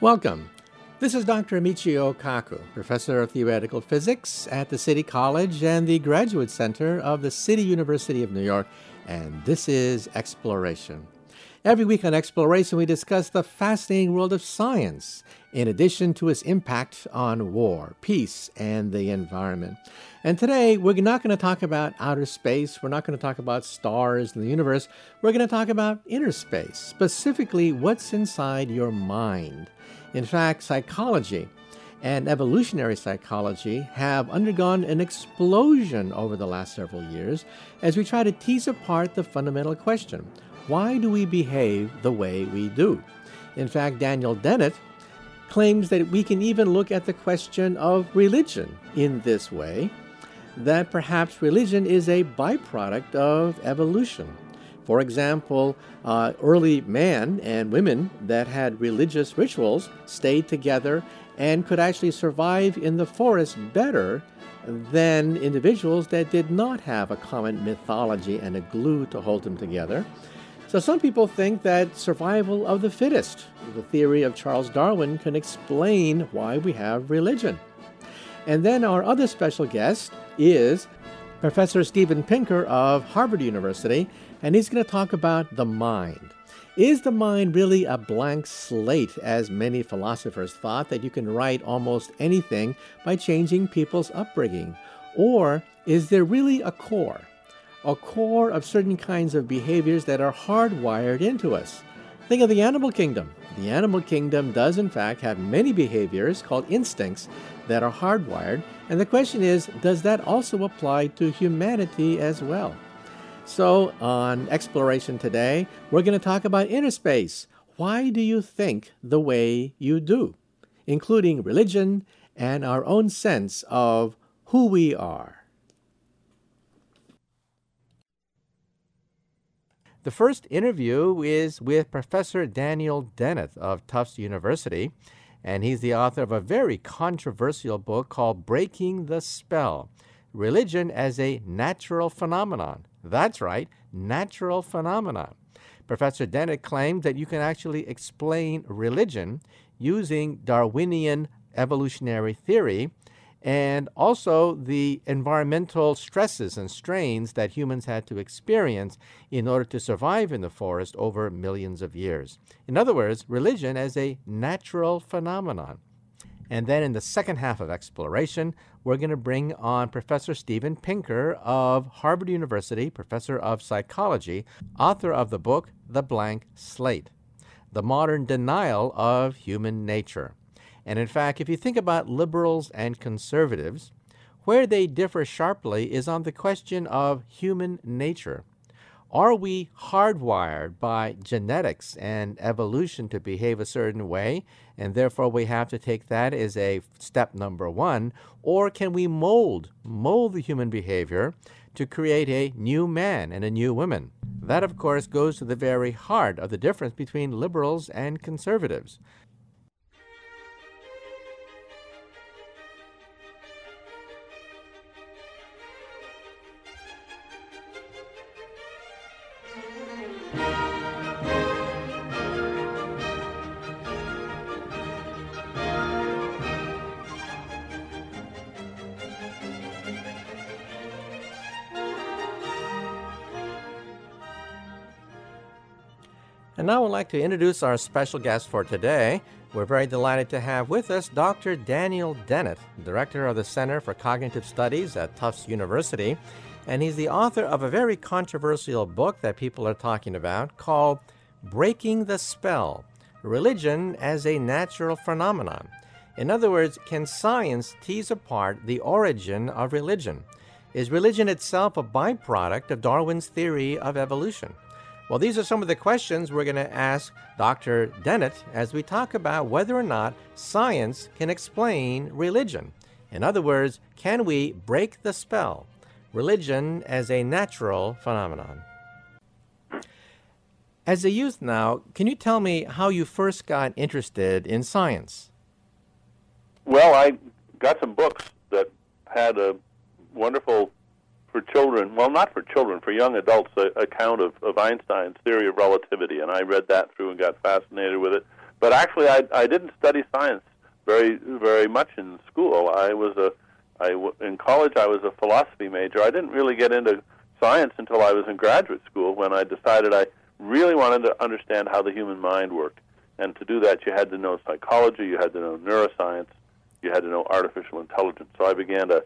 Welcome. This is Dr. Michio Kaku, professor of theoretical physics at the City College and the Graduate Center of the City University of New York, and this is Exploration. Every week on Exploration, we discuss the fascinating world of science, in addition to its impact on war, peace, and the environment. And today, we're not going to talk about outer space. We're not going to talk about stars in the universe. We're going to talk about inner space, specifically what's inside your mind. In fact, psychology and evolutionary psychology have undergone an explosion over the last several years as we try to tease apart the fundamental question, why do we behave the way we do? In fact, Daniel Dennett claims that we can even look at the question of religion in this way, that perhaps religion is a byproduct of evolution. For example, early man and women that had religious rituals stayed together and could actually survive in the forest better than individuals that did not have a common mythology and a glue to hold them together. So some people think that survival of the fittest, the theory of Charles Darwin, can explain why we have religion. And then our other special guest is Professor Steven Pinker of Harvard University, and he's going to talk about the mind. Is the mind really a blank slate, as many philosophers thought, that you can write almost anything by changing people's upbringing? Or is there really a core of certain kinds of behaviors that are hardwired into us? Think of the animal kingdom. The animal kingdom does, in fact, have many behaviors called instincts that are hardwired. And the question is, does that also apply to humanity as well? So on Exploration today, we're going to talk about inner space. Why do you think the way you do? Including religion and our own sense of who we are. The first interview is with Professor Daniel Dennett of Tufts University, and he's the author of a very controversial book called Breaking the Spell, Religion as a Natural Phenomenon. That's right, natural phenomenon. Professor Dennett claimed that you can actually explain religion using Darwinian evolutionary theory and also the environmental stresses and strains that humans had to experience in order to survive in the forest over millions of years. In other words, religion as a natural phenomenon. And then in the second half of Exploration, we're going to bring on Professor Steven Pinker of Harvard University, professor of psychology, author of the book The Blank Slate, The Modern Denial of Human Nature. And in fact, if you think about liberals and conservatives, where they differ sharply is on the question of human nature. Are we hardwired by genetics and evolution to behave a certain way, and therefore we have to take that as a step number one, or can we mold the human behavior to create a new man and a new woman? That, of course, goes to the very heart of the difference between liberals and conservatives. And now I'd like to introduce our special guest for today. We're very delighted to have with us Dr. Daniel Dennett, director of the Center for Cognitive Studies at Tufts University. And he's the author of a very controversial book that people are talking about called Breaking the Spell, Religion as a Natural Phenomenon. In other words, can science tease apart the origin of religion? Is religion itself a byproduct of Darwin's theory of evolution? Well, these are some of the questions we're going to ask Dr. Dennett as we talk about whether or not science can explain religion. In other words, can we break the spell? Religion as a natural phenomenon. As a youth now, can you tell me how you first got interested in science? Well, I got some books that had a wonderful for young adults, account of Einstein's theory of relativity. And I read that through and got fascinated with it. But actually, I didn't study science very much in school. In college, I was a philosophy major. I didn't really get into science until I was in graduate school, when I decided I really wanted to understand how the human mind worked. And to do that, you had to know psychology, you had to know neuroscience, you had to know artificial intelligence. So I began to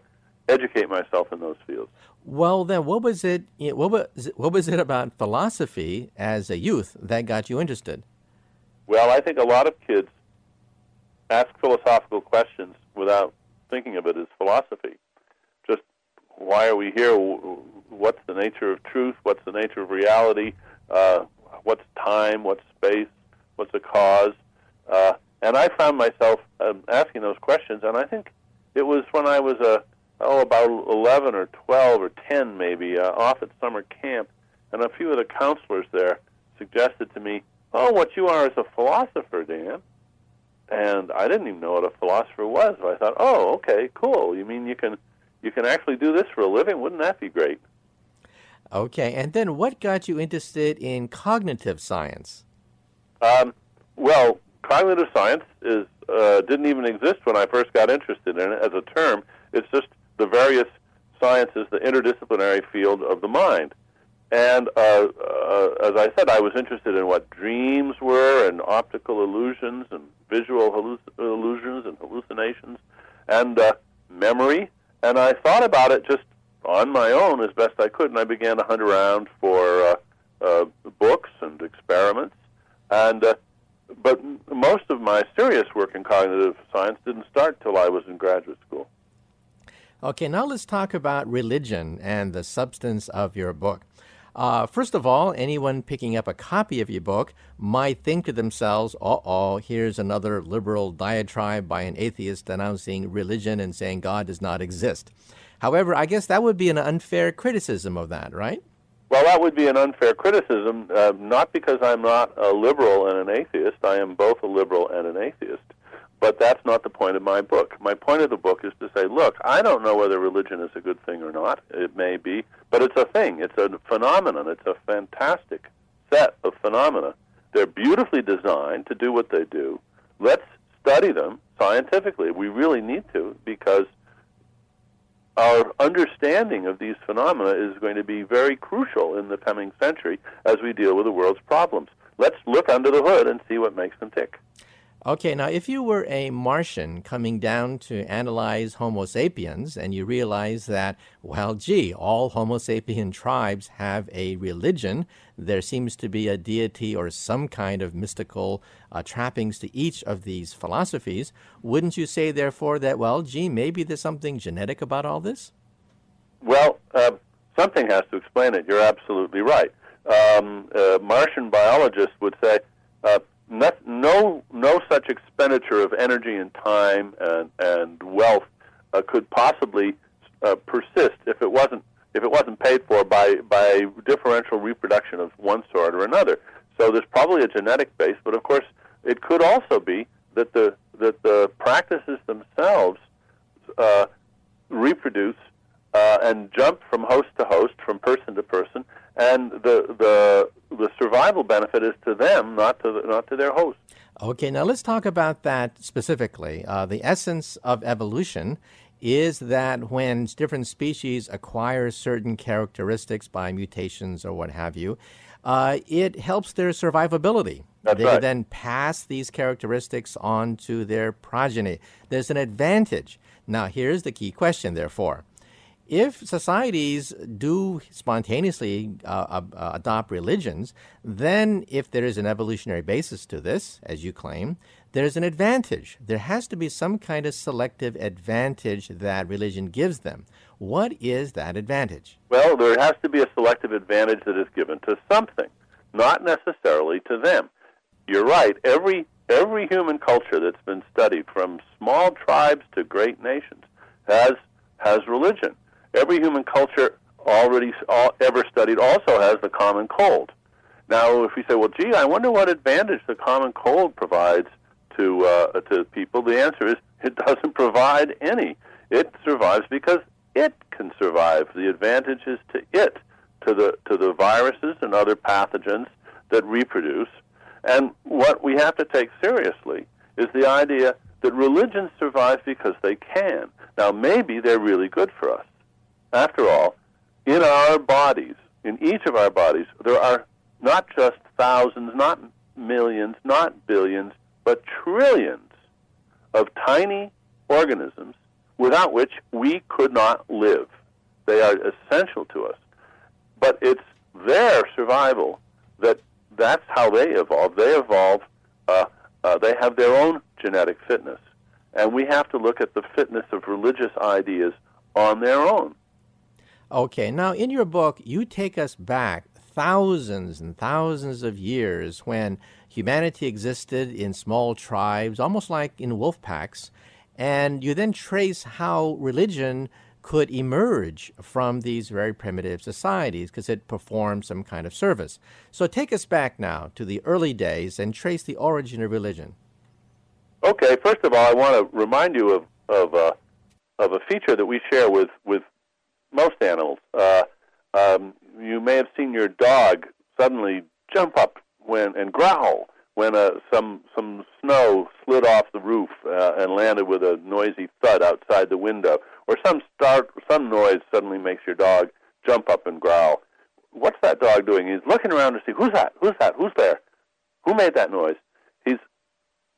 educate myself in those fields. Well, then, what was it about philosophy as a youth that got you interested? Well, I think a lot of kids ask philosophical questions without thinking of it as philosophy. Just, why are we here? What's the nature of truth? What's the nature of reality? What's time? What's space? What's a cause? And I found myself asking those questions, and I think it was when I was about 11 or 12 or 10 maybe, off at summer camp, and a few of the counselors there suggested to me, "Oh, what you are is a philosopher, Dan." And I didn't even know what a philosopher was, but I thought, "Oh, okay, cool. You mean you can actually do this for a living? Wouldn't that be great?" Okay, and then what got you interested in cognitive science? Well, cognitive science didn't even exist when I first got interested in it as a term. It's just the various sciences, the interdisciplinary field of the mind. And as I said, I was interested in what dreams were, and optical illusions, and visual illusions, and hallucinations, and memory. And I thought about it just on my own as best I could, and I began to hunt around for books and experiments. And but most of my serious work in cognitive science didn't start till I was in graduate school. Okay, now let's talk about religion and the substance of your book. First of all, anyone picking up a copy of your book might think to themselves, uh-oh, here's another liberal diatribe by an atheist denouncing religion and saying God does not exist. However, I guess that would be an unfair criticism of that, right? Well, that would be an unfair criticism, not because I'm not a liberal and an atheist. I am both a liberal and an atheist. But that's not the point of my book. My point of the book is to say, look, I don't know whether religion is a good thing or not. It may be, but it's a thing. It's a phenomenon. It's a fantastic set of phenomena. They're beautifully designed to do what they do. Let's study them scientifically. We really need to, because our understanding of these phenomena is going to be very crucial in the coming century as we deal with the world's problems. Let's look under the hood and see what makes them tick. Okay, now if you were a Martian coming down to analyze Homo sapiens and you realize that, well, gee, all Homo sapien tribes have a religion, there seems to be a deity or some kind of mystical trappings to each of these philosophies, wouldn't you say, therefore, that, well, gee, maybe there's something genetic about all this? Well, something has to explain it. You're absolutely right. Martian biologists would say, No such expenditure of energy and time and wealth could possibly persist if it wasn't paid for by differential reproduction of one sort or another. So there's probably a genetic base, but of course it could also be that the practices themselves reproduce and jump from host to host, from person to person, and the survival benefit is to them, not to their host. Okay, now let's talk about that specifically. The essence of evolution is that when different species acquire certain characteristics by mutations or what have you, it helps their survivability. That's right. They can then pass these characteristics on to their progeny. There's an advantage. Now, here's the key question, therefore. If societies do spontaneously adopt religions, then if there is an evolutionary basis to this, as you claim, there's an advantage. There has to be some kind of selective advantage that religion gives them. What is that advantage? Well, there has to be a selective advantage that is given to something, not necessarily to them. You're right. Every human culture that's been studied, from small tribes to great nations, has religion. Every human culture ever studied also has the common cold. Now, if we say, well, gee, I wonder what advantage the common cold provides to people, the answer is it doesn't provide any. It survives because it can survive. The advantage is to it, to the viruses and other pathogens that reproduce, And what we have to take seriously is the idea that religions survive because they can. Now, maybe they're really good for us. After all, in our bodies, in each of our bodies, there are not just thousands, not millions, not billions, but trillions of tiny organisms without which we could not live. They are essential to us. But it's their survival that's how they evolve. They evolve, they have their own genetic fitness. And we have to look at the fitness of religious ideas on their own. Okay, now in your book, you take us back thousands and thousands of years when humanity existed in small tribes, almost like in wolf packs, and you then trace how religion could emerge from these very primitive societies because it performed some kind of service. So take us back now to the early days and trace the origin of religion. Okay, first of all, I want to remind you of a feature that we share with most animals. You may have seen your dog suddenly jump up and growl when some snow slid off the roof and landed with a noisy thud outside the window, or some noise suddenly makes your dog jump up and growl. What's that dog doing? He's looking around to see, who's that? Who's that? Who's there? Who made that noise? He's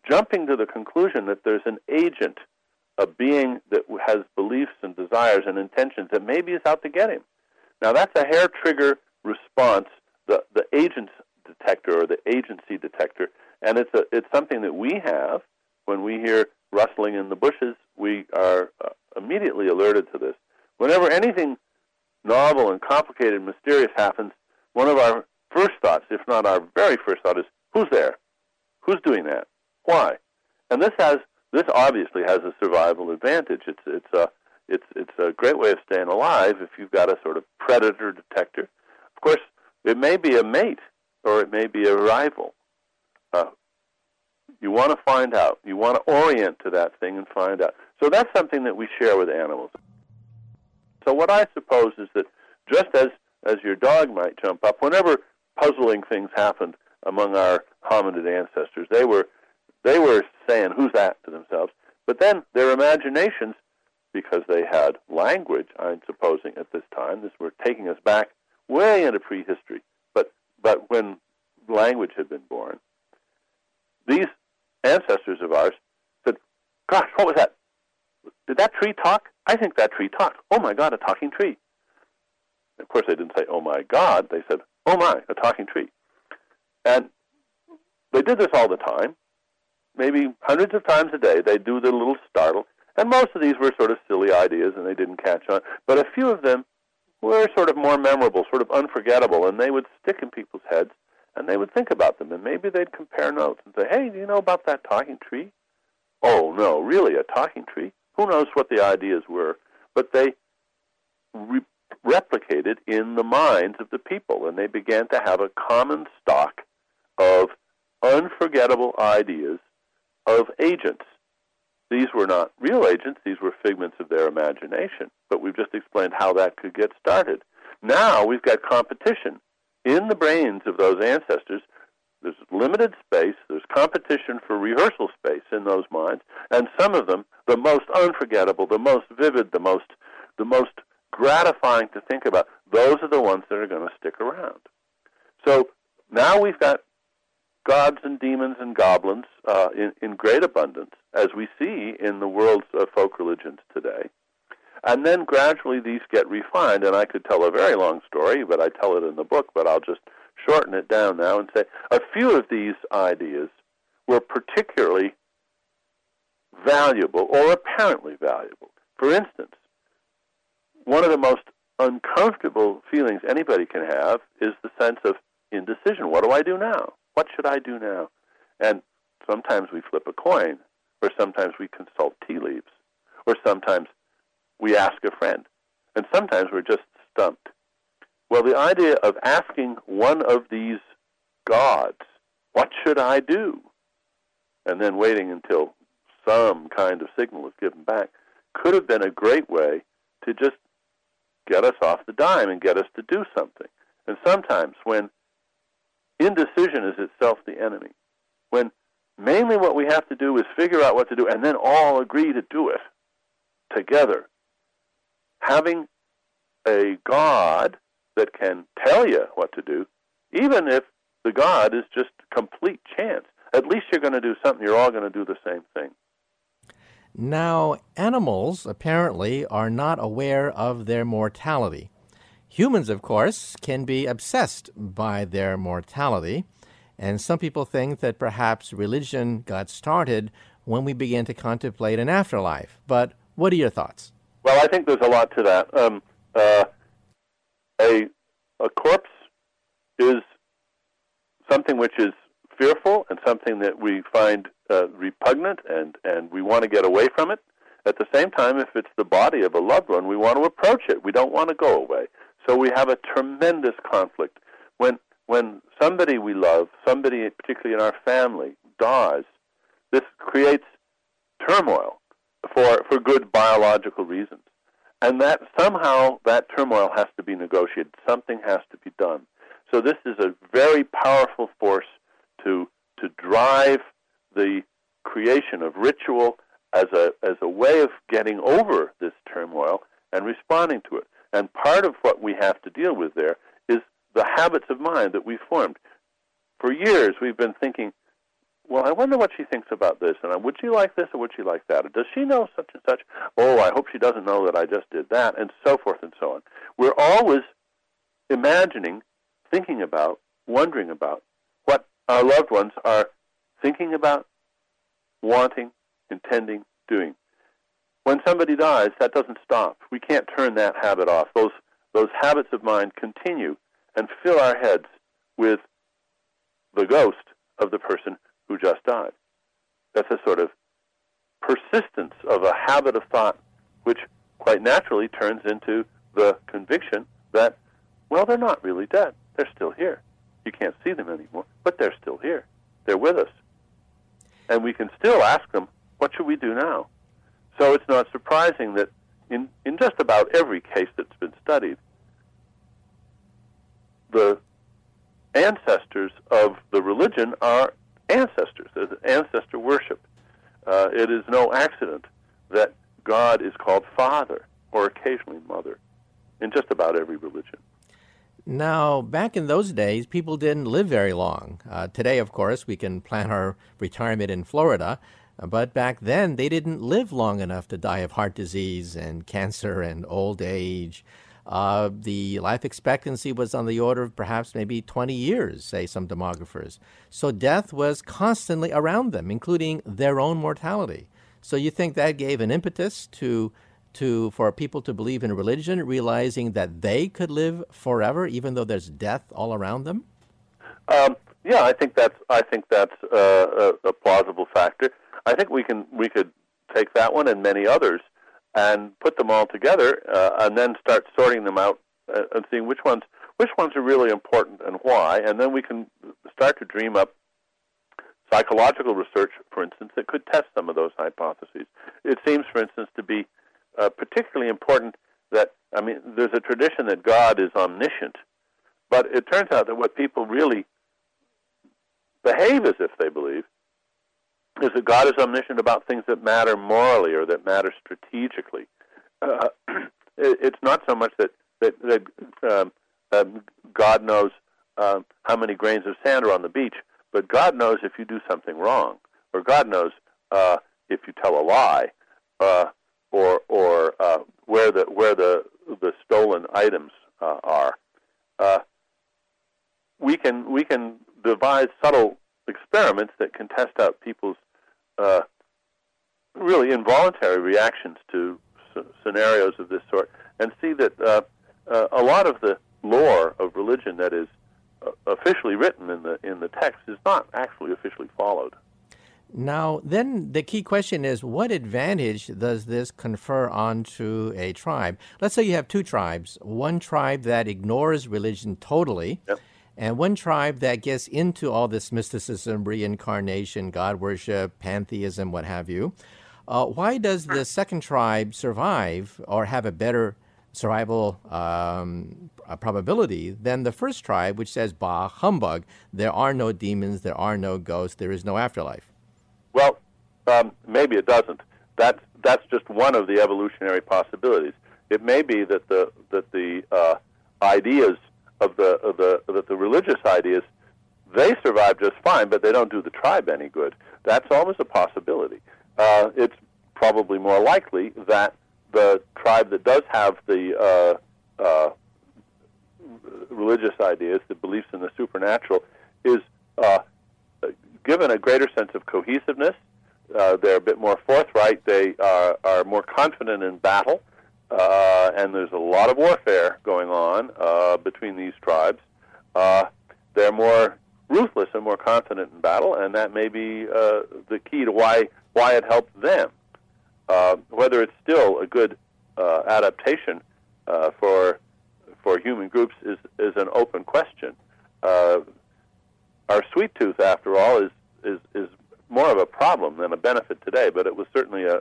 jumping to the conclusion that there's an agent, a being that has beliefs and desires and intentions that maybe is out to get him. Now, that's a hair trigger response, the agent's detector or the agency detector, and it's something that we have. When we hear rustling in the bushes, we are immediately alerted to this. Whenever anything novel and complicated and mysterious happens, one of our first thoughts, if not our very first thought, is, who's there? Who's doing that? Why? And this obviously has a survival advantage. It's a great way of staying alive if you've got a sort of predator detector. Of course, it may be a mate or it may be a rival. You want to find out. You want to orient to that thing and find out. So that's something that we share with animals. So what I suppose is that just as your dog might jump up, whenever puzzling things happened among our hominid ancestors, they were saying, who's that, to themselves. But then their imaginations, because they had language, I'm supposing at this time, this were taking us back way into prehistory, but when language had been born, these ancestors of ours said, gosh, what was that? Did that tree talk? I think that tree talked. Oh, my God, a talking tree. Of course, they didn't say, oh, my God. They said, oh, my, a talking tree. And they did this all the time. Maybe hundreds of times a day, they do their little startle. And most of these were sort of silly ideas, and they didn't catch on. But a few of them were sort of more memorable, sort of unforgettable, and they would stick in people's heads. And they would think about them, and maybe they'd compare notes and say, hey, do you know about that talking tree? Oh, no, really, a talking tree? Who knows what the ideas were? But they replicated in the minds of the people, and they began to have a common stock of unforgettable ideas of agents. These were not real agents. These were figments of their imagination, but we've just explained how that could get started. Now we've got competition. In the brains of those ancestors, there's limited space, there's competition for rehearsal space in those minds, and some of them, the most unforgettable, the most vivid, the most gratifying to think about, those are the ones that are going to stick around. So now we've got gods and demons and goblins in great abundance, as we see in the world's folk religions today. And then gradually these get refined, and I could tell a very long story, but I tell it in the book, but I'll just shorten it down now and say a few of these ideas were particularly valuable or apparently valuable. For instance, one of the most uncomfortable feelings anybody can have is the sense of indecision. What do I do now? What should I do now? And sometimes we flip a coin, or sometimes we consult tea leaves, or sometimes we ask a friend, and sometimes we're just stumped. Well, the idea of asking one of these gods, what should I do? And then waiting until some kind of signal is given back could have been a great way to just get us off the dime and get us to do something. And sometimes when indecision is itself the enemy. When mainly what we have to do is figure out what to do and then all agree to do it together. Having a God that can tell you what to do, even if the God is just complete chance, at least you're going to do something, you're all going to do the same thing. Now, animals, apparently, are not aware of their mortality. Humans, of course, can be obsessed by their mortality, and some people think that perhaps religion got started when we began to contemplate an afterlife. But what are your thoughts? Well, I think there's a lot to that. A corpse is something which is fearful and something that we find repugnant and we want to get away from it. At the same time, if it's the body of a loved one, we want to approach it. We don't want to go away. So we have a tremendous conflict. When somebody we love, somebody particularly in our family, dies, this creates turmoil for good biological reasons. And that somehow that turmoil has to be negotiated. Something has to be done. So this is a very powerful force to drive the creation of ritual as a way of getting over this turmoil and responding to it. And part of what we have to deal with there is the habits of mind that we've formed. For years we've been thinking, well, I wonder what she thinks about this, and would she like this or would she like that? Or does she know such and such? Oh, I hope she doesn't know that I just did that, and so forth and so on. We're always imagining, thinking about, wondering about what our loved ones are thinking about, wanting, intending, doing. When somebody dies, that doesn't stop. We can't turn that habit off. Those habits of mind continue and fill our heads with the ghost of the person who just died. That's a sort of persistence of a habit of thought, which quite naturally turns into the conviction that, well, they're not really dead. They're still here. You can't see them anymore, but they're still here. They're with us. And we can still ask them, what should we do now? So it's not surprising that in just about every case that's been studied, the ancestors of the religion are ancestors. There's ancestor worship. It is no accident that God is called Father or occasionally Mother in just about every religion. Now, back in those days, people didn't live very long. Today, of course, we can plan our retirement in Florida, but back then they didn't live long enough to die of heart disease and cancer and old age. The life expectancy was on the order of perhaps maybe 20 years, say some demographers. So death was constantly around them, including their own mortality. So you think that gave an impetus for people to believe in religion, realizing that they could live forever, even though there's death all around them? Yeah, I think that's a plausible factor. I think we could take that one and many others and put them all together, and then start sorting them out and seeing which ones are really important and why, and then we can start to dream up psychological research, for instance, that could test some of those hypotheses. It seems, for instance, to be particularly important that, I mean, there's a tradition that God is omniscient, but it turns out that what people really behave as if they believe is that God is omniscient about things that matter morally or that matter strategically. It's not so much that God knows how many grains of sand are on the beach, but God knows if you do something wrong, or God knows if you tell a lie, or where the stolen items are. We can devise subtle experiments that can test out people's really involuntary reactions to scenarios of this sort, and see that a lot of the lore of religion that is officially written in the text is not actually officially followed. Now, then the key question is, what advantage does this confer onto a tribe? Let's say you have two tribes, one tribe that ignores religion totally, yep, and one tribe that gets into all this mysticism, reincarnation, God worship, pantheism, what have you. Why does the second tribe survive or have a better survival probability than the first tribe, which says, bah, humbug, there are no demons, there are no ghosts, there is no afterlife? Well, maybe it doesn't. That's just one of the evolutionary possibilities. It may be that the ideas of the religious ideas, they survive just fine, but they don't do the tribe any good. That's always a possibility. It's probably more likely that the tribe that does have the religious ideas, the beliefs in the supernatural, is given a greater sense of cohesiveness. They're a bit more forthright. They are more confident in battle. And there's a lot of warfare going on between these tribes. They're more ruthless and more confident in battle, and that may be the key to why it helped them. Whether it's still a good adaptation for human groups is an open question. Our sweet tooth, after all, is more of a problem than a benefit today, but it was certainly a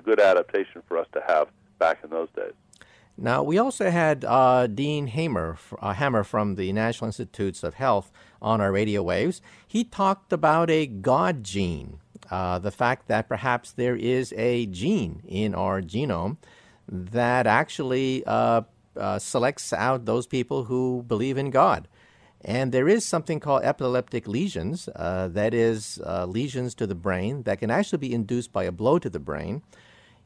good adaptation for us to have back in those days. Now, we also had Dean Hamer from the National Institutes of Health on our radio waves. He talked about a God gene, the fact that perhaps there is a gene in our genome that actually selects out those people who believe in God. And there is something called epileptic lesions, that is lesions to the brain that can actually be induced by a blow to the brain,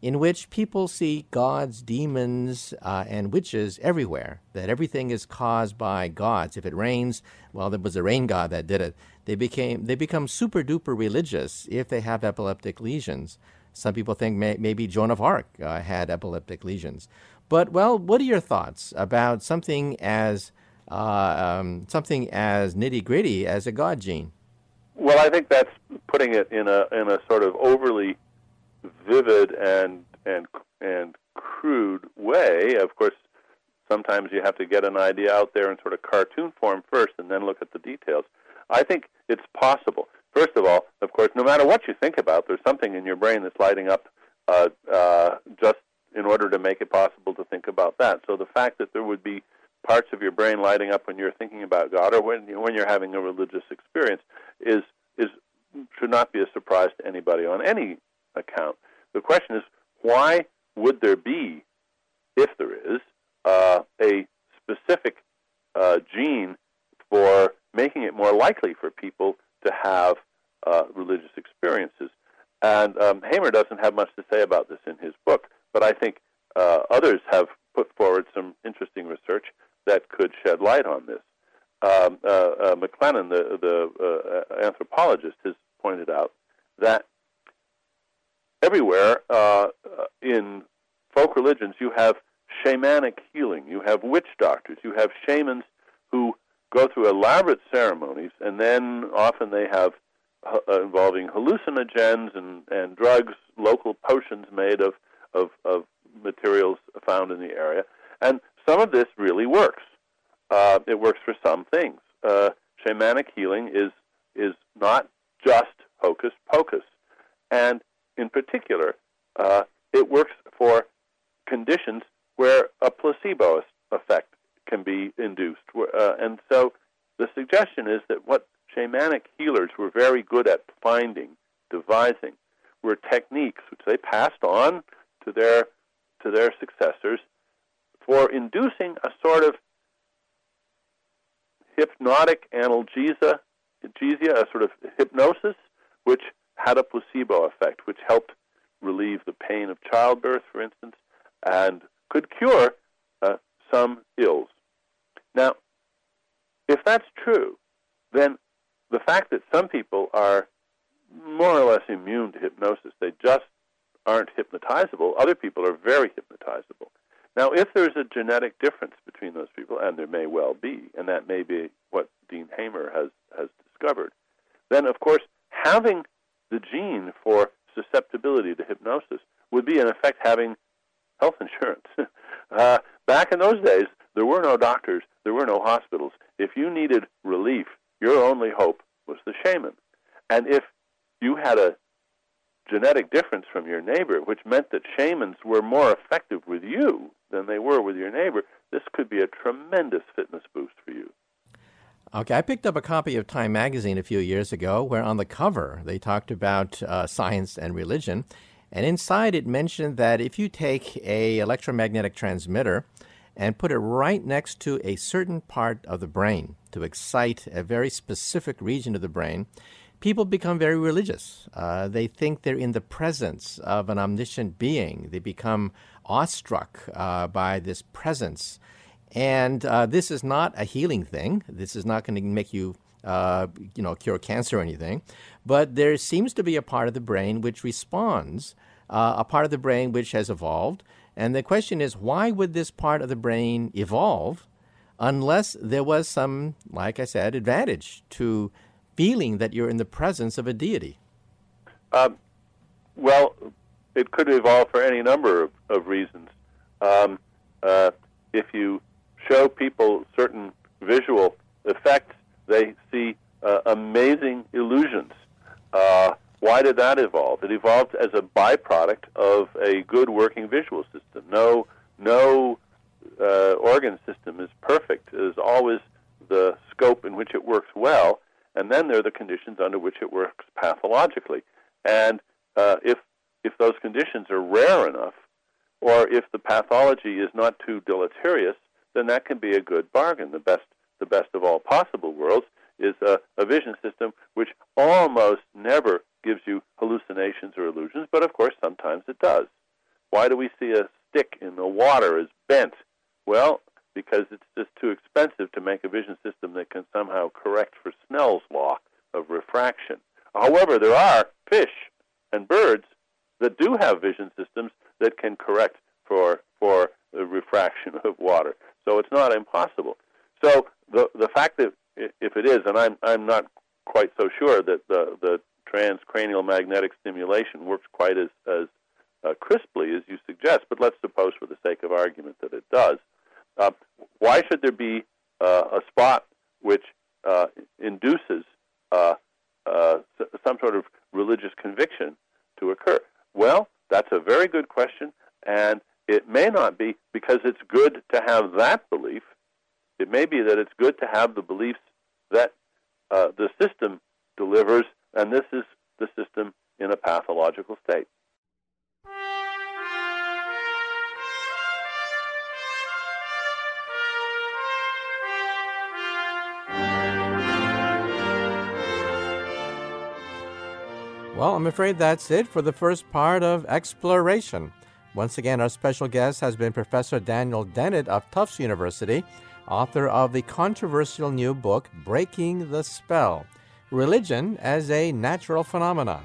in which people see gods, demons, and witches everywhere, that everything is caused by gods. If it rains, well, there was a rain god that did it. They become super-duper religious if they have epileptic lesions. Some people think maybe Joan of Arc had epileptic lesions. But, well, what are your thoughts about something as nitty-gritty as a god gene? Well, I think that's putting it in a sort of overly vivid and crude way. Of course, sometimes you have to get an idea out there in sort of cartoon form first and then look at the details. I think it's possible. First of all, of course, no matter what you think about, there's something in your brain that's lighting up just in order to make it possible to think about that. So the fact that there would be parts of your brain lighting up when you're thinking about God or when you're having a religious experience should not be a surprise to anybody on any account. The question is, why would there be, if there is, a specific gene for making it more likely for people to have religious experiences? And Hamer doesn't have much to say about this in his book, but I think others have put forward some interesting research that could shed light on this. McLennan, the anthropologist, has pointed out that everywhere in folk religions, you have shamanic healing, you have witch doctors, you have shamans who go through elaborate ceremonies, and then often they have involving hallucinogens and drugs, local potions made of materials found in the area. And some of this really works. It works for some things. Shamanic healing is not just hocus pocus. And in particular, it works for conditions where a placebo effect can be induced. And so the suggestion is that what shamanic healers were very good at devising, were techniques which they passed on to their successors for inducing a sort of hypnotic analgesia, a sort of hypnosis, which had a placebo effect, which helped relieve the pain of childbirth, for instance, and could cure some ills. Now, if that's true, then the fact that some people are more or less immune to hypnosis, they just aren't hypnotizable, other people are very hypnotizable. Now, if there's a genetic difference between those people, and there may well be, and that may be what Dean Hamer has discovered, then, of course, having the gene for susceptibility to hypnosis would be, in effect, having health insurance. Back in those days, there were no doctors, there were no hospitals. If you needed relief, your only hope was the shaman. And if you had a genetic difference from your neighbor, which meant that shamans were more effective with you than they were with your neighbor, this could be a tremendous fitness boost for you. Okay, I picked up a copy of Time magazine a few years ago where on the cover they talked about science and religion, and inside it mentioned that if you take an electromagnetic transmitter and put it right next to a certain part of the brain to excite a very specific region of the brain, people become very religious. They think they're in the presence of an omniscient being. They become awestruck by this presence. And this is not a healing thing. This is not going to make you, cure cancer or anything. But there seems to be a part of the brain which responds, a part of the brain which has evolved. And the question is, why would this part of the brain evolve unless there was some, like I said, advantage to feeling that you're in the presence of a deity? Well, it could evolve for any number of reasons. If you show people certain visual effects, they see amazing illusions. Why did that evolve? It evolved as a byproduct of a good working visual system. No organ system is perfect. There's always the scope in which it works well, and then there are the conditions under which it works pathologically. And if those conditions are rare enough, or if the pathology is not too deleterious, then that can be a good bargain. The best of all possible worlds is a vision system which almost never gives you hallucinations or illusions, but of course sometimes it does. Why do we see a stick in the water as bent? Well, because it's just too expensive to make a vision system that can somehow correct for Snell's law of refraction. However, there are fish and birds that do have vision systems that can correct for the refraction of water. So it's not impossible. So the fact that if it is, and I'm not quite so sure that the transcranial magnetic stimulation works quite as crisply as you suggest, but let's suppose for the sake of argument that it does. Why should there be a spot which induces some sort of religious conviction to occur? Well, that's a very good question, and it may not be because it's good to have that belief. It may be that it's good to have the beliefs that the system delivers, and this is the system in a pathological state. Well, I'm afraid that's it for the first part of Exploration. Once again, our special guest has been Professor Daniel Dennett of Tufts University, author of the controversial new book, Breaking the Spell, Religion as a Natural Phenomenon.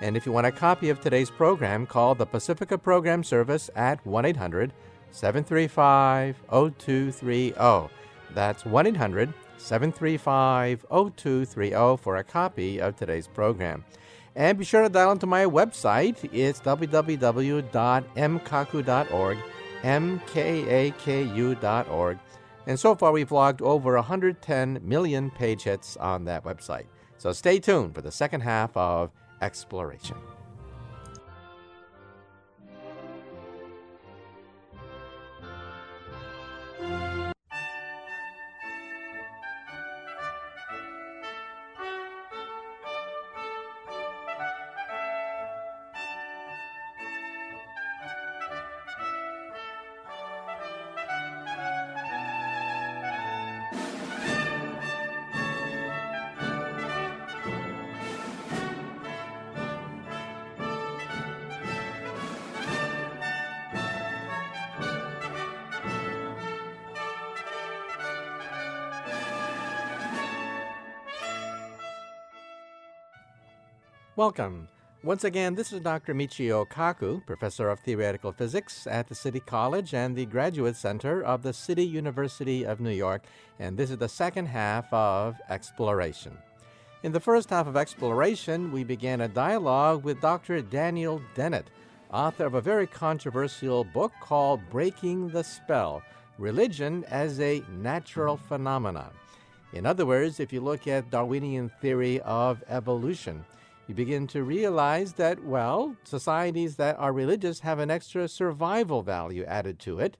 And if you want a copy of today's program, call the Pacifica Program Service at 1-800-735-0230. That's 1-800-735-0230 for a copy of today's program. And be sure to dial into my website. It's www.mkaku.org, mkaku.org. And so far, we've logged over 110 million page hits on that website. So stay tuned for the second half of Exploration. Welcome. Once again, this is Dr. Michio Kaku, Professor of Theoretical Physics at the City College and the Graduate Center of the City University of New York, and this is the second half of Exploration. In the first half of Exploration, we began a dialogue with Dr. Daniel Dennett, author of a very controversial book called Breaking the Spell, Religion as a Natural Phenomenon. In other words, if you look at Darwinian theory of evolution, You begin to realize that, well, societies that are religious have an extra survival value added to it.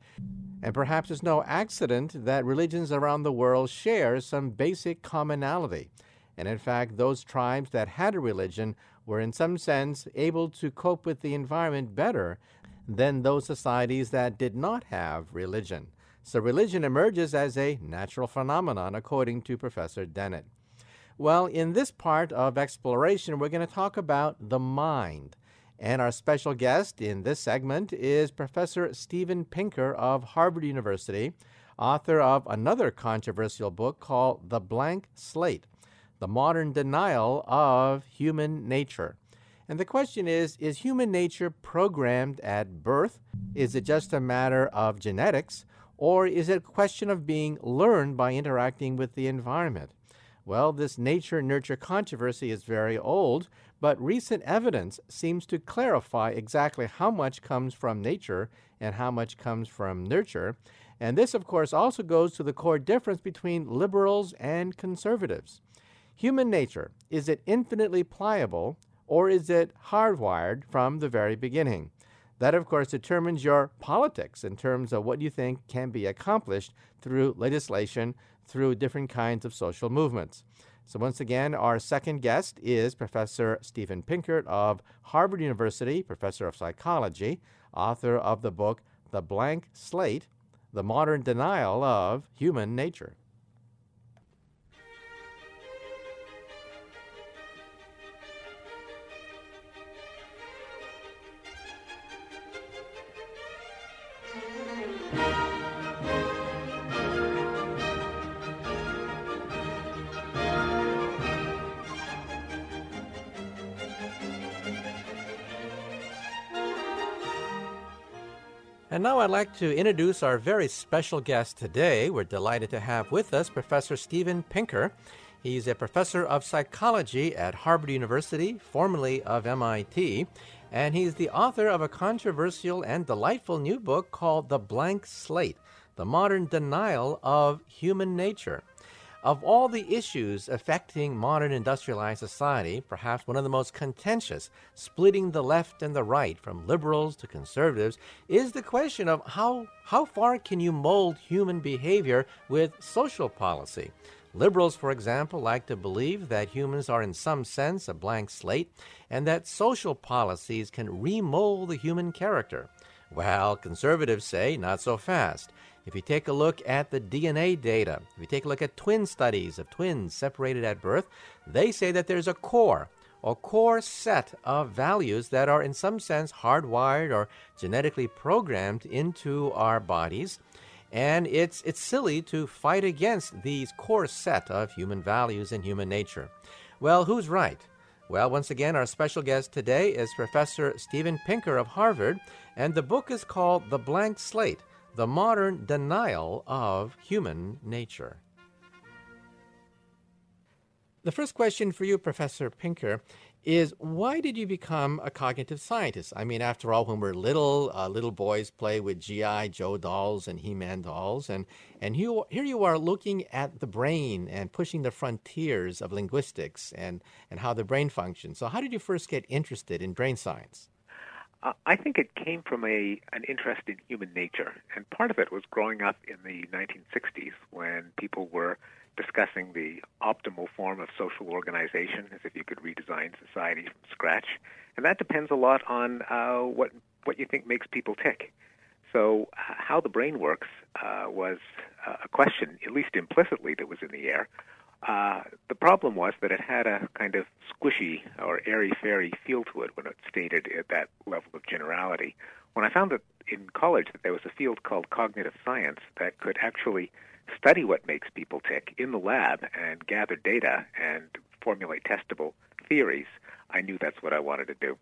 And perhaps it's no accident that religions around the world share some basic commonality. And in fact, those tribes that had a religion were in some sense able to cope with the environment better than those societies that did not have religion. So religion emerges as a natural phenomenon, according to Professor Dennett. Well, in this part of exploration, we're going to talk about the mind. And our special guest in this segment is Professor Steven Pinker of Harvard University, author of another controversial book called The Blank Slate, The Modern Denial of Human Nature. And the question is human nature programmed at birth? Is it just a matter of genetics? Or is it a question of being learned by interacting with the environment? Well, this nature-nurture controversy is very old, but recent evidence seems to clarify exactly how much comes from nature and how much comes from nurture. And this, of course, also goes to the core difference between liberals and conservatives. Human nature, is it infinitely pliable, or is it hardwired from the very beginning? That, of course, determines your politics in terms of what you think can be accomplished through legislation, through different kinds of social movements. So once again, our second guest is Professor Steven Pinker of Harvard University, professor of psychology, author of the book The Blank Slate, The Modern Denial of Human Nature. And now I'd like to introduce our very special guest today. We're delighted to have with us Professor Steven Pinker. He's a professor of psychology at Harvard University, formerly of MIT, and he's the author of a controversial and delightful new book called The Blank Slate, The Modern Denial of Human Nature. Of all the issues affecting modern industrialized society, perhaps one of the most contentious, splitting the left and the right from liberals to conservatives, is the question of how far can you mold human behavior with social policy? Liberals, for example, like to believe that humans are in some sense a blank slate and that social policies can remold the human character. Well, conservatives say not so fast. If you take a look at the DNA data, if you take a look at twin studies of twins separated at birth, they say that there's a core set of values that are in some sense hardwired or genetically programmed into our bodies. And it's silly to fight against these core set of human values and human nature. Well, who's right? Well, once again, our special guest today is Professor Steven Pinker of Harvard, and the book is called The Blank Slate, The Modern Denial of Human Nature. The first question for you, Professor Pinker, is why did you become a cognitive scientist? I mean, after all, when we're little, little boys play with G.I. Joe dolls and He-Man dolls, and here you are looking at the brain and pushing the frontiers of linguistics and how the brain functions. So how did you first get interested in brain science? I think it came from an interest in human nature, and part of it was growing up in the 1960s when people were discussing the optimal form of social organization, as if you could redesign society from scratch. And that depends a lot on what you think makes people tick. So how the brain works was a question, at least implicitly, that was in the air. The problem was that it had a kind of squishy or airy-fairy feel to it when it stated at that level of generality. When I found that in college that there was a field called cognitive science that could actually study what makes people tick in the lab and gather data and formulate testable theories, I knew that's what I wanted to do.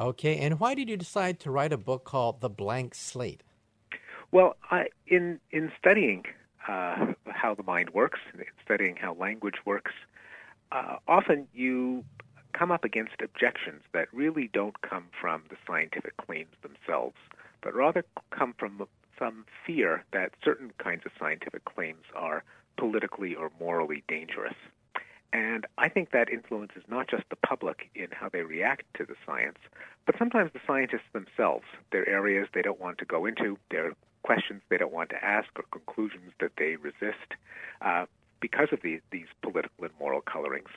Okay, and why did you decide to write a book called The Blank Slate? Well, in studying how the mind works, studying how language works, often you come up against objections that really don't come from the scientific claims themselves, but rather come from some fear that certain kinds of scientific claims are politically or morally dangerous. And I think that influences not just the public in how they react to the science, but sometimes the scientists themselves. There are areas they don't want to go into. There are questions they don't want to ask or conclusions that they resist because of these political and moral colorings.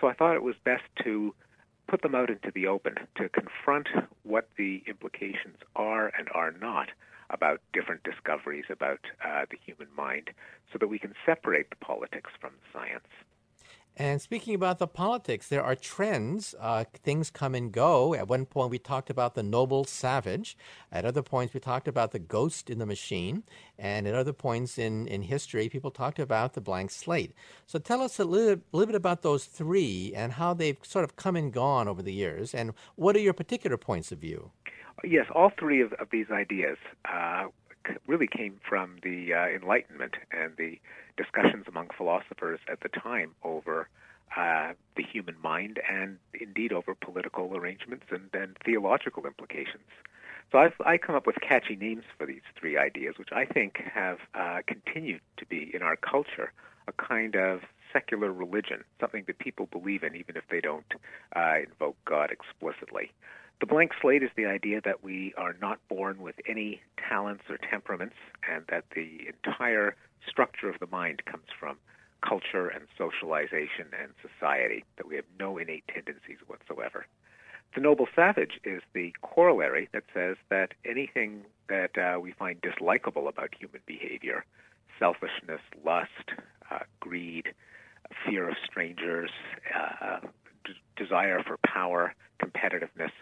So I thought it was best to put them out into the open, to confront what the implications are and are not about different discoveries about the human mind, so that we can separate the politics from the science. And speaking about the politics, there are trends. Things come and go. At one point, we talked about the noble savage. At other points, we talked about the ghost in the machine. And at other points in history, people talked about the blank slate. So tell us a little bit about those three and how they've sort of come and gone over the years. And what are your particular points of view? Yes, all three of these ideas really came from the Enlightenment and the discussions among philosophers at the time over the human mind and indeed over political arrangements and theological implications. So I come up with catchy names for these three ideas, which I think have continued to be in our culture a kind of secular religion, something that people believe in even if they don't invoke God explicitly. The blank slate is the idea that we are not born with any talents or temperaments, and that the entire structure of the mind comes from culture and socialization and society, that we have no innate tendencies whatsoever. The noble savage is the corollary that says that anything that we find dislikable about human behavior, selfishness, lust, greed, fear of strangers, desire for power, competitiveness,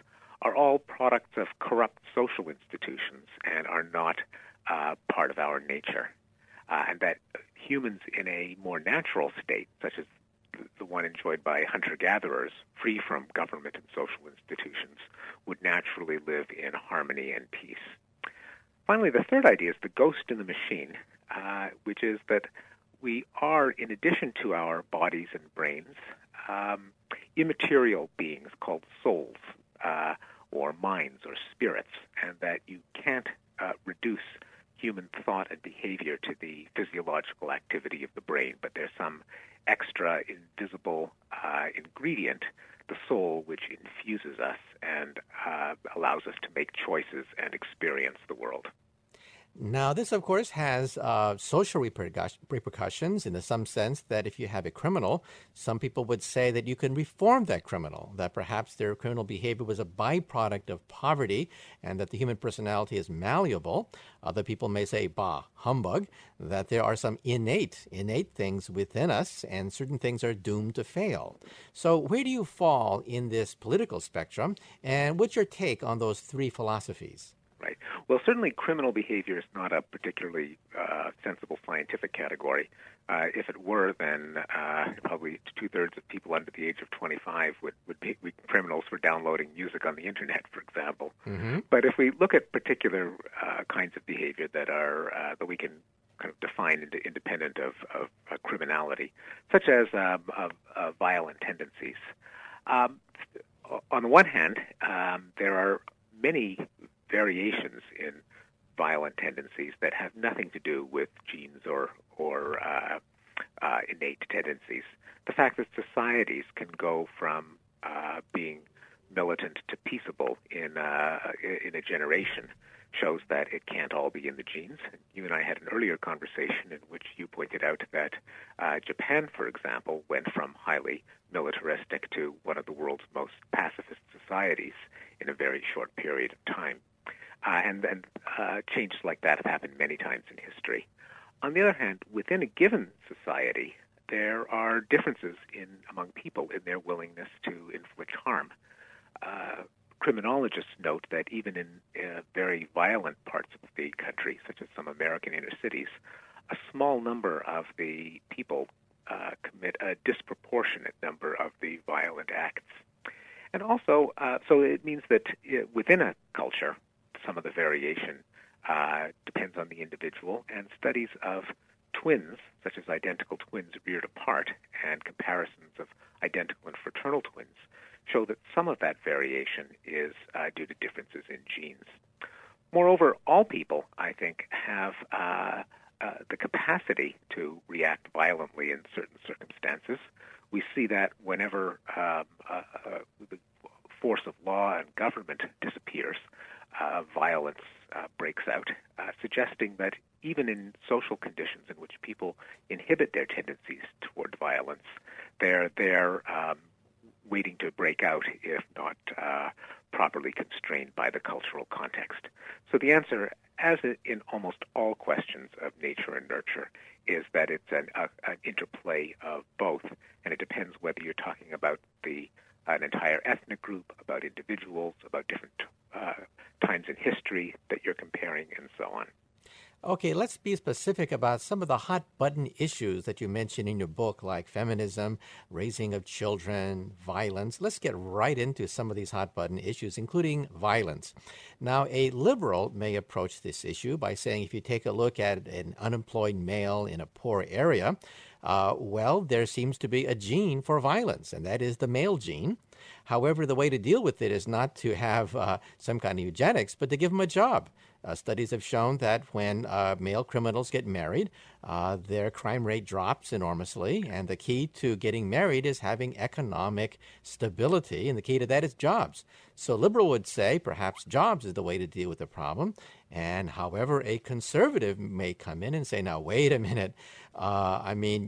are all products of corrupt social institutions and are not part of our nature. And that humans in a more natural state, such as the one enjoyed by hunter-gatherers, free from government and social institutions, would naturally live in harmony and peace. Finally, the third idea is the ghost in the machine, which is that we are, in addition to our bodies and brains, immaterial beings called souls, or minds or spirits, and that you can't reduce human thought and behavior to the physiological activity of the brain, but there's some extra invisible ingredient, the soul, which infuses us and allows us to make choices and experience the world. Now, this, of course, has social repercussions in some sense that if you have a criminal, some people would say that you can reform that criminal, that perhaps their criminal behavior was a byproduct of poverty and that the human personality is malleable. Other people may say, bah, humbug, that there are some innate things within us and certain things are doomed to fail. So where do you fall in this political spectrum, and what's your take on those three philosophies? Right. Well, certainly criminal behavior is not a particularly sensible scientific category. If it were, then probably two-thirds of people under the age of 25 would be criminals for downloading music on the Internet, for example. Mm-hmm. But if we look at particular kinds of behavior that are that we can kind of define independent of criminality, such as of violent tendencies, on the one hand, there are many variations in violent tendencies that have nothing to do with genes or innate tendencies. The fact that societies can go from being militant to peaceable in a generation shows that it can't all be in the genes. You and I had an earlier conversation in which you pointed out that Japan, for example, went from highly militaristic to one of the world's most pacifist societies in a very short period of time. And changes like that have happened many times in history. On the other hand, within a given society, there are differences among people in their willingness to inflict harm. Criminologists note that even in very violent parts of the country, such as some American inner cities, a small number of the people commit a disproportionate number of the violent acts. And also, so it means that within a culture, some of the variation depends on the individual, and studies of twins, such as identical twins reared apart, and comparisons of identical and fraternal twins, show that some of that variation is due to differences in genes. Moreover, all people, I think, have the capacity to react violently in certain circumstances, We see that whenever the force of law and government disappears, violence breaks out, suggesting that even in social conditions in which people inhibit their tendencies toward violence, they're waiting to break out if not properly constrained by the cultural context. So the answer, as in almost all questions of nature and nurture, is that it's an interplay of both, and it depends whether you're talking about an entire ethnic group, about individuals, about different times in history that you're comparing, and so on. Okay, let's be specific about some of the hot-button issues that you mentioned in your book, like feminism, raising of children, violence. Let's get right into some of these hot-button issues, including violence. Now, a liberal may approach this issue by saying if you take a look at an unemployed male in a poor area, there seems to be a gene for violence, and that is the male gene. However, the way to deal with it is not to have some kind of eugenics, but to give them a job. Studies have shown that when male criminals get married, their crime rate drops enormously, and the key to getting married is having economic stability, and the key to that is jobs. So liberal would say perhaps jobs is the way to deal with the problem, and however, a conservative may come in and say, now, wait a minute,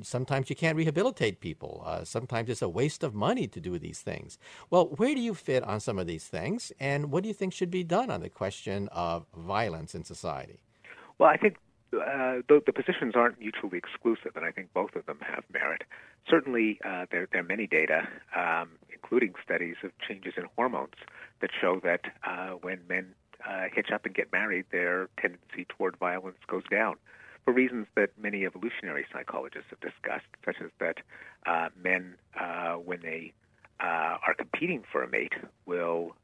sometimes you can't rehabilitate people. Sometimes it's a waste of money to do these things. Well, where do you fit on some of these things, and what do you think should be done on the question of violence in society? Well, I think the positions aren't mutually exclusive, and I think both of them have merit. Certainly, there are many data, including studies of changes in hormones, that show that when men hitch up and get married, their tendency toward violence goes down, for reasons that many evolutionary psychologists have discussed, such as that men, when they are competing for a mate, will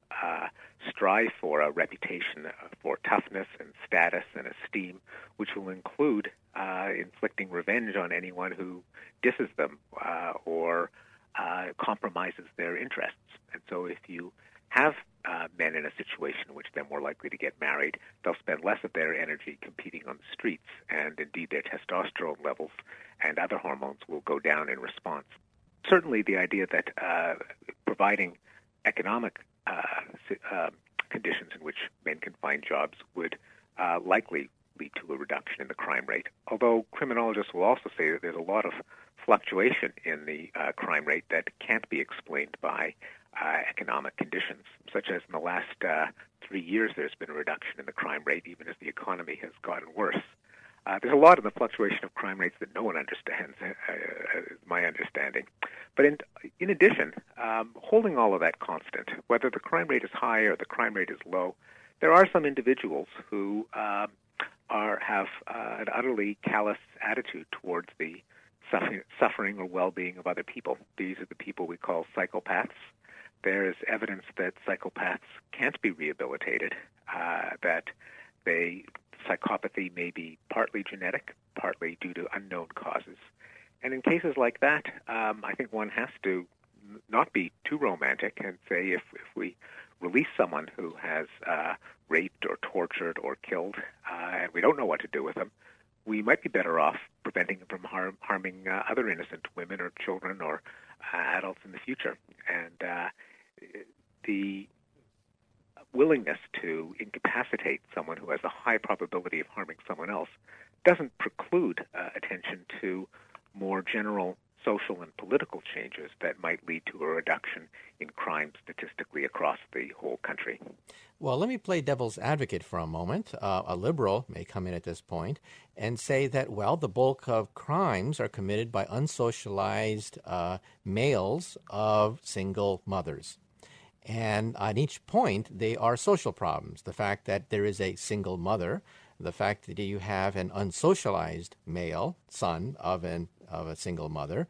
strive for a reputation for toughness and status and esteem, which will include inflicting revenge on anyone who disses them or compromises their interests. And so if you have men in a situation in which they're more likely to get married, they'll spend less of their energy competing on the streets, and indeed their testosterone levels and other hormones will go down in response. Certainly the idea that providing economic conditions in which men can find jobs would likely lead to a reduction in the crime rate, although criminologists will also say that there's a lot of fluctuation in the crime rate that can't be explained by economic conditions, such as in the last 3 years there's been a reduction in the crime rate even as the economy has gotten worse. There's a lot in the fluctuation of crime rates that no one understands, is my understanding. But in addition, holding all of that constant, whether the crime rate is high or the crime rate is low, there are some individuals who have an utterly callous attitude towards the suffering or well-being of other people. These are the people we call psychopaths. There is evidence that psychopaths can't be rehabilitated, Psychopathy may be partly genetic, partly due to unknown causes. And in cases like that, I think one has to not be too romantic and say if we release someone who has raped or tortured or killed and we don't know what to do with them, we might be better off preventing them from harming other innocent women or children or adults in the future. And the willingness to incapacitate someone who has a high probability of harming someone else doesn't preclude attention to more general social and political changes that might lead to a reduction in crime statistically across the whole country. Well, let me play devil's advocate for a moment. A liberal may come in at this point and say that, well, the bulk of crimes are committed by unsocialized males of single mothers. And on each point, they are social problems. The fact that there is a single mother, the fact that you have an unsocialized male son of a single mother,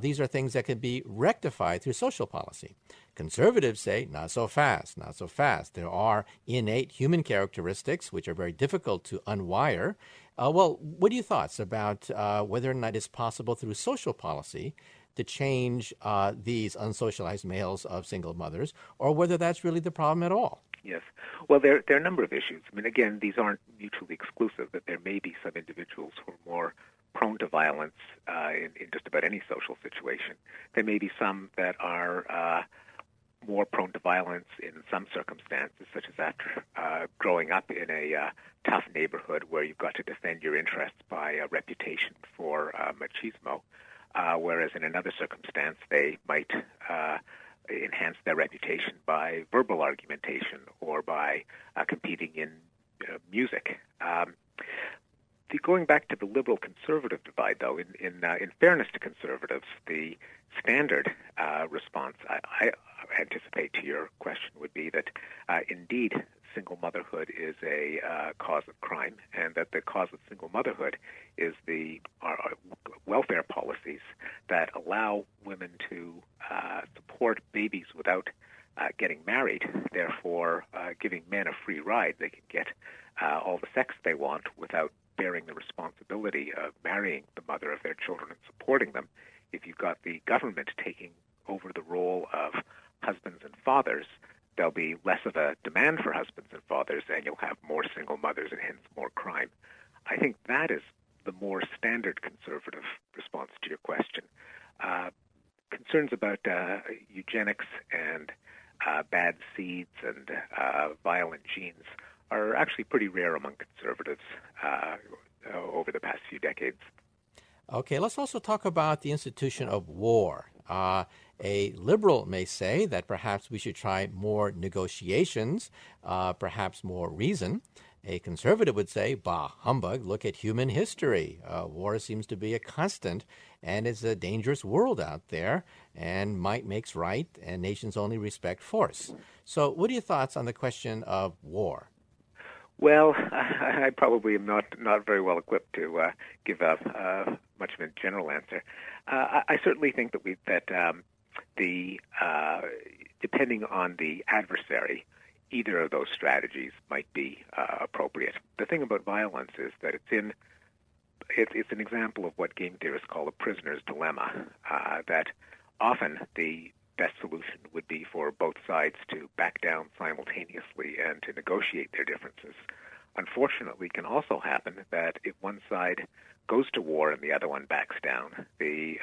these are things that can be rectified through social policy. Conservatives say, not so fast, not so fast. There are innate human characteristics which are very difficult to unwire. What are your thoughts about whether or not it's possible through social policy to change these unsocialized males of single mothers, or whether that's really the problem at all? Yes. Well, there are a number of issues. I mean, again, these aren't mutually exclusive, but there may be some individuals who are more prone to violence in just about any social situation. There may be some that are more prone to violence in some circumstances, such as after growing up in a tough neighborhood where you've got to defend your interests by a reputation for machismo, whereas in another circumstance they might enhance their reputation by verbal argumentation or by competing in music. Going back to the liberal-conservative divide, though, in fairness to conservatives, the standard response I anticipate to your question would be that, indeed, single motherhood is a cause of crime, and that the cause of single motherhood is the welfare policies that allow women to support babies without getting married, therefore giving men a free ride. They can get all the sex they want without bearing the responsibility of marrying the mother of their children and supporting them. If you've got the government taking over the role of husbands and fathers, there'll be less of a demand for husbands and fathers, and you'll have more single mothers and hence more crime. I think that is the more standard conservative response to your question. Concerns about eugenics and bad seeds and violent genes are actually pretty rare among conservatives over the past few decades. Okay, let's also talk about the institution of war. A liberal may say that perhaps we should try more negotiations, perhaps more reason. A conservative would say, bah, humbug, look at human history. War seems to be a constant, and it's a dangerous world out there, and might makes right, and nations only respect force. So what are your thoughts on the question of war? Well, I probably am not very well equipped to give up much of a general answer. I certainly think that depending on the adversary, either of those strategies might be appropriate. The thing about violence is that it's an example of what game theorists call a prisoner's dilemma. That often the best solution would be for both sides to back down simultaneously and to negotiate their differences. Unfortunately, it can also happen that if one side goes to war and the other one backs down, the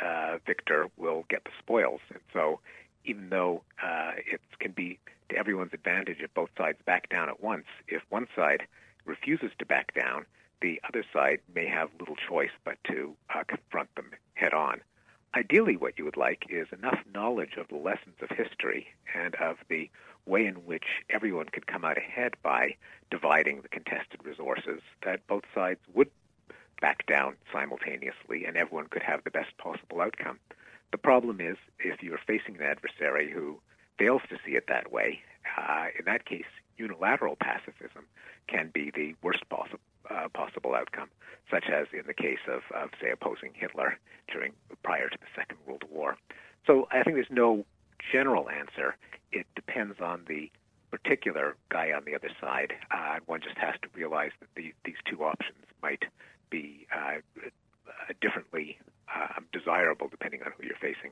victor will get the spoils. And so even though it can be to everyone's advantage if both sides back down at once, if one side refuses to back down, the other side may have little choice but to confront them head on. Ideally, what you would like is enough knowledge of the lessons of history and of the way in which everyone could come out ahead by dividing the contested resources that both sides would back down simultaneously and everyone could have the best possible outcome. The problem is if you're facing an adversary who fails to see it that way, in that case, unilateral pacifism can be the worst possible outcome, such as in the case of say, opposing Hitler prior to the Second World War. So I think there's no general answer. It depends on the particular guy on the other side. One just has to realize that these two options might be differently desirable depending on who you're facing.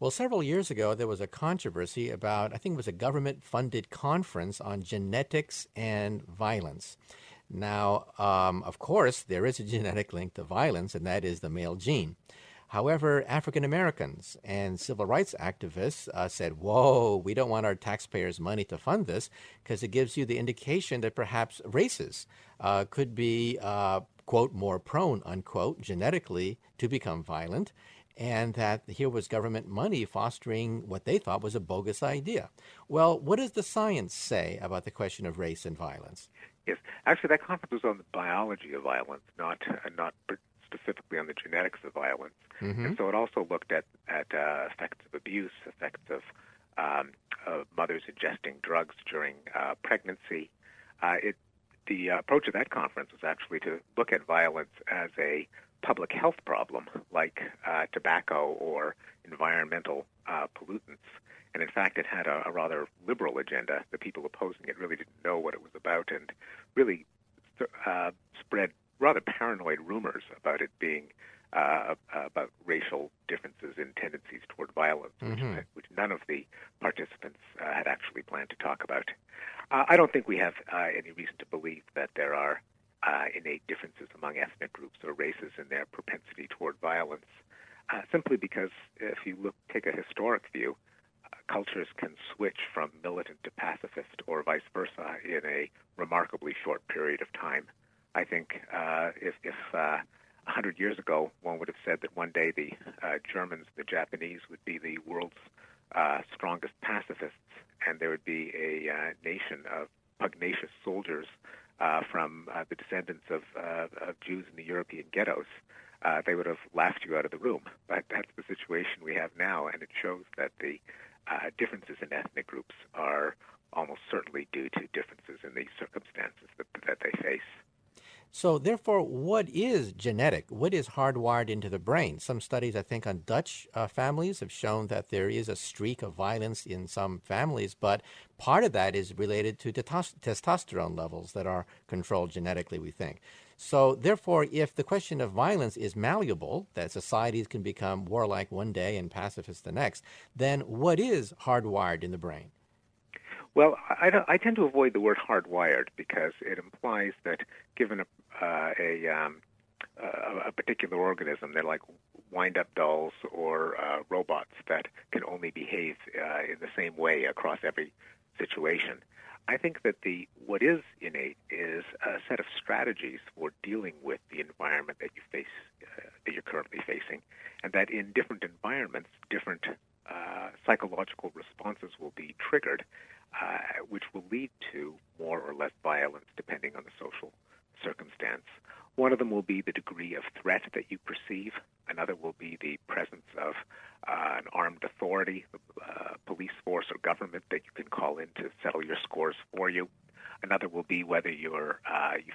Well, several years ago, there was a controversy about, I think it was a government-funded conference on genetics and violence. Now, of course, there is a genetic link to violence, and that is the male gene. However, African Americans and civil rights activists said, whoa, we don't want our taxpayers' money to fund this because it gives you the indication that perhaps races could be, quote, more prone, unquote, genetically to become violent, and that here was government money fostering what they thought was a bogus idea. Well, what does the science say about the question of race and violence? Yes. Actually, that conference was on the biology of violence, not specifically on the genetics of violence. Mm-hmm. And so it also looked at effects of abuse, effects of mothers ingesting drugs during pregnancy. The approach of that conference was actually to look at violence as a public health problem, like tobacco or environmental pollutants. And in fact, it had a rather liberal agenda. The people opposing it really didn't know what it was about and really spread rather paranoid rumors about it being about racial differences in tendencies toward violence, mm-hmm. which none of the participants had actually planned to talk about. I don't think we have any reason to believe that there are innate differences among ethnic groups or races in their propensity toward violence, simply because if you take a historic view, cultures can switch from militant to pacifist or vice versa in a remarkably short period of time. I think if 100 years ago one would have said that one day the Germans, the Japanese would be the world's strongest pacifists, and there would be a nation of pugnacious soldiers from the descendants of Jews in the European ghettos, they would have laughed you out of the room. But that's the situation we have now, and it shows that the differences in ethnic groups are almost certainly due to differences in the circumstances that they face. So therefore, what is genetic? What is hardwired into the brain? Some studies, I think, on Dutch families have shown that there is a streak of violence in some families, but part of that is related to testosterone levels that are controlled genetically, we think. So therefore, if the question of violence is malleable, that societies can become warlike one day and pacifist the next, then what is hardwired in the brain? Well, I tend to avoid the word hardwired because it implies that given a particular organism, they're like wind-up dolls or robots that can only behave in the same way across every situation. I think that what is innate is a set of strategies for dealing with the environment that you face, that you're currently facing, and that in different environments, different psychological responses will be triggered, which will lead to more or less violence depending on the social circumstance. One of them will be the degree of threat that you perceive. Another will be the presence of an armed authority, police force or government that you can call in to settle your scores for you. Another will be whether you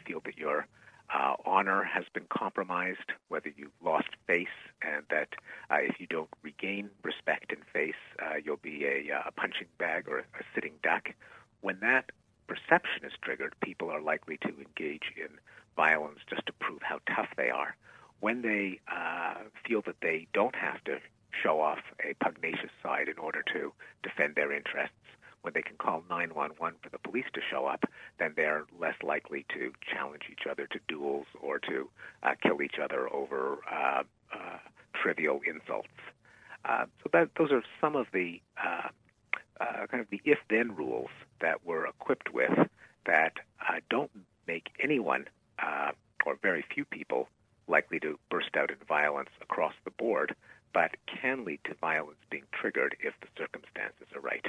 feel that your honor has been compromised, whether you've lost face, and that if you don't regain respect and face, you'll be a punching bag or a sitting duck. When that perception is triggered, people are likely to engage in violence just to prove how tough they are. When they feel that they don't have to show off a pugnacious side in order to defend their interests, when they can call 911 for the police to show up, then they're less likely to challenge each other to duels or to kill each other over trivial insults. So those are some of the kind of the if-then rules that we're equipped with that don't make anyone or very few people likely to burst out in violence across the board, but can lead to violence being triggered if the circumstances are right.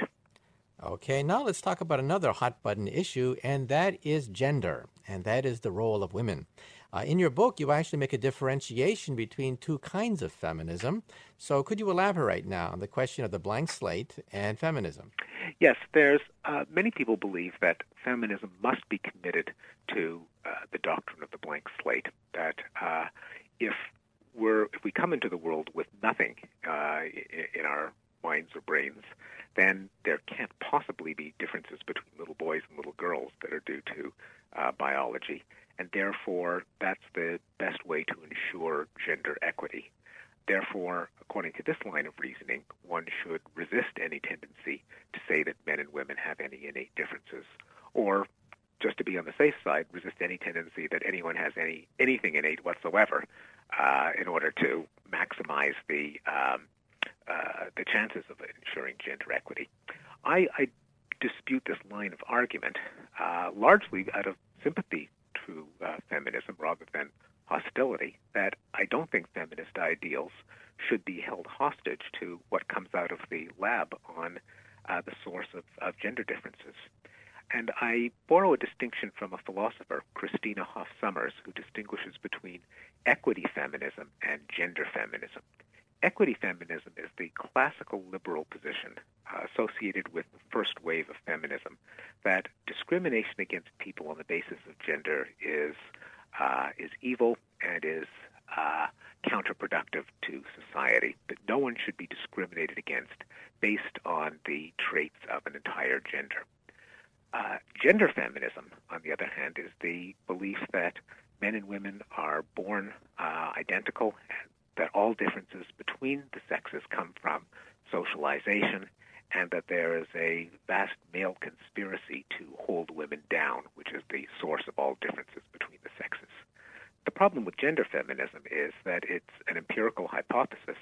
Okay, now let's talk about another hot-button issue, and that is gender, and that is the role of women. In your book, you actually make a differentiation between two kinds of feminism. So could you elaborate now on the question of the blank slate and feminism? Yes, there's many people believe that feminism must be committed to the doctrine of the blank slate, that if we come into the world with nothing in our minds or brains, then there can't possibly be differences between little boys and little girls that are due to biology, and therefore that's the best way to ensure gender equity. Therefore, according to this line of reasoning, one should resist any tendency to say that men and women have any innate differences, or, just to be on the safe side, resist any tendency that anyone has anything innate whatsoever in order to maximize the chances of ensuring gender equity. I dispute this line of argument largely out of sympathy to feminism rather than hostility, that I don't think feminist ideals should be held hostage to what comes out of the lab on the source of gender differences. And I borrow a distinction from a philosopher, Christina Hoff Summers, who distinguishes between equity feminism and gender feminism. Equity feminism is the classical liberal position associated with the first wave of feminism, that discrimination against people on the basis of gender is evil and is counterproductive to society, that no one should be discriminated against based on the traits of an entire gender. Gender feminism, on the other hand, is the belief that men and women are born identical, that all differences between the sexes come from socialization, and that there is a vast male conspiracy to hold women down, which is the source of all differences between the sexes. The problem with gender feminism is that it's an empirical hypothesis.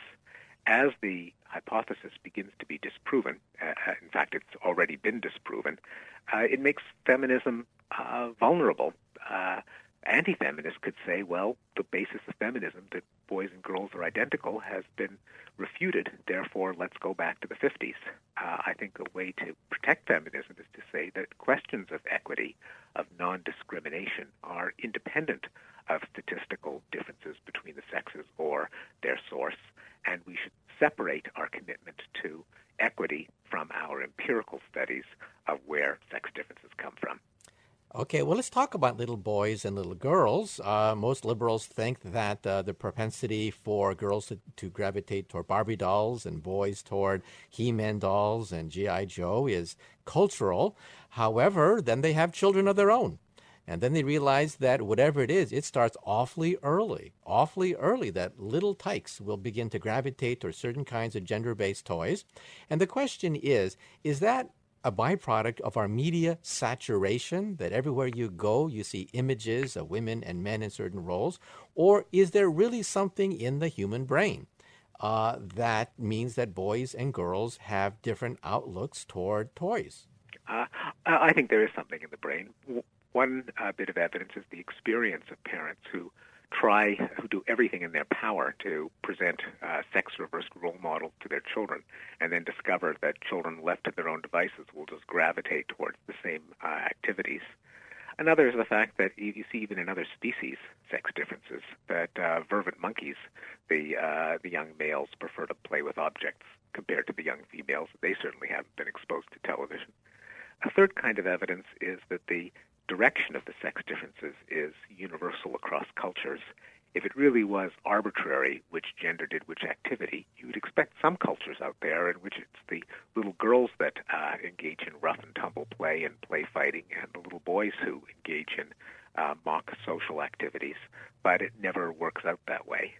As the hypothesis begins to be disproven, in fact, it's already been disproven, it makes feminism vulnerable. Anti-feminists could say, well, the basis of feminism, that boys and girls are identical, has been refuted. Therefore, let's go back to the 50s. I think a way to protect feminism is to say that questions of equity, of non-discrimination, are independent of statistical differences between the sexes or their source, and we should separate our commitment to equity from our empirical studies of where sex differences come from. Okay, well, let's talk about little boys and little girls. Most liberals think that the propensity for girls to gravitate toward Barbie dolls and boys toward He-Man dolls and G.I. Joe is cultural. However, then they have children of their own. And then they realize that whatever it is, it starts awfully early, that little tykes will begin to gravitate toward certain kinds of gender-based toys. And the question is that a byproduct of our media saturation, that everywhere you go, you see images of women and men in certain roles? Or is there really something in the human brain that means that boys and girls have different outlooks toward toys? I think there is something in the brain. One bit of evidence is the experience of parents who do everything in their power to present sex-reversed role models to their children, and then discover that children left to their own devices will just gravitate towards the same activities. Another is the fact that you see even in other species sex differences, that vervet monkeys, the young males prefer to play with objects compared to the young females. They certainly haven't been exposed to television. A third kind of evidence is that the direction of the sex differences is universal across cultures. If it really was arbitrary which gender did which activity, you would expect some cultures out there in which it's the little girls that engage in rough and tumble play and play fighting, and the little boys who engage in mock social activities, but it never works out that way.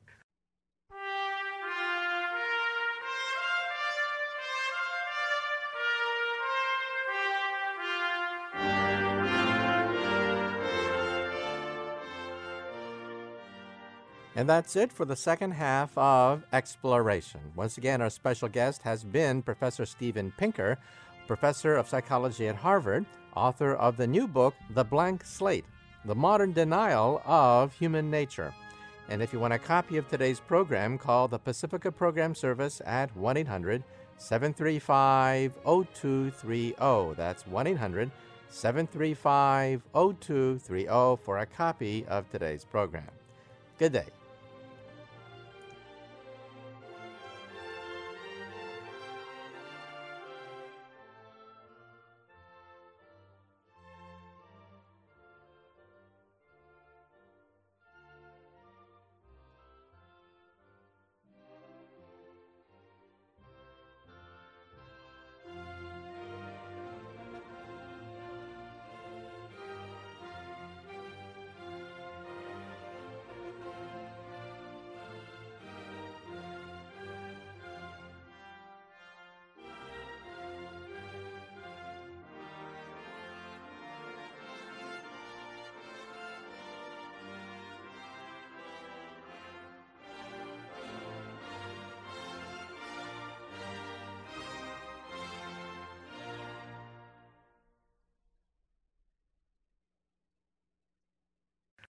And that's it for the second half of Exploration. Once again, our special guest has been Professor Steven Pinker, professor of psychology at Harvard, author of the new book, The Blank Slate, The Modern Denial of Human Nature. And if you want a copy of today's program, call the Pacifica Program Service at 1-800-735-0230. That's 1-800-735-0230 for a copy of today's program. Good day.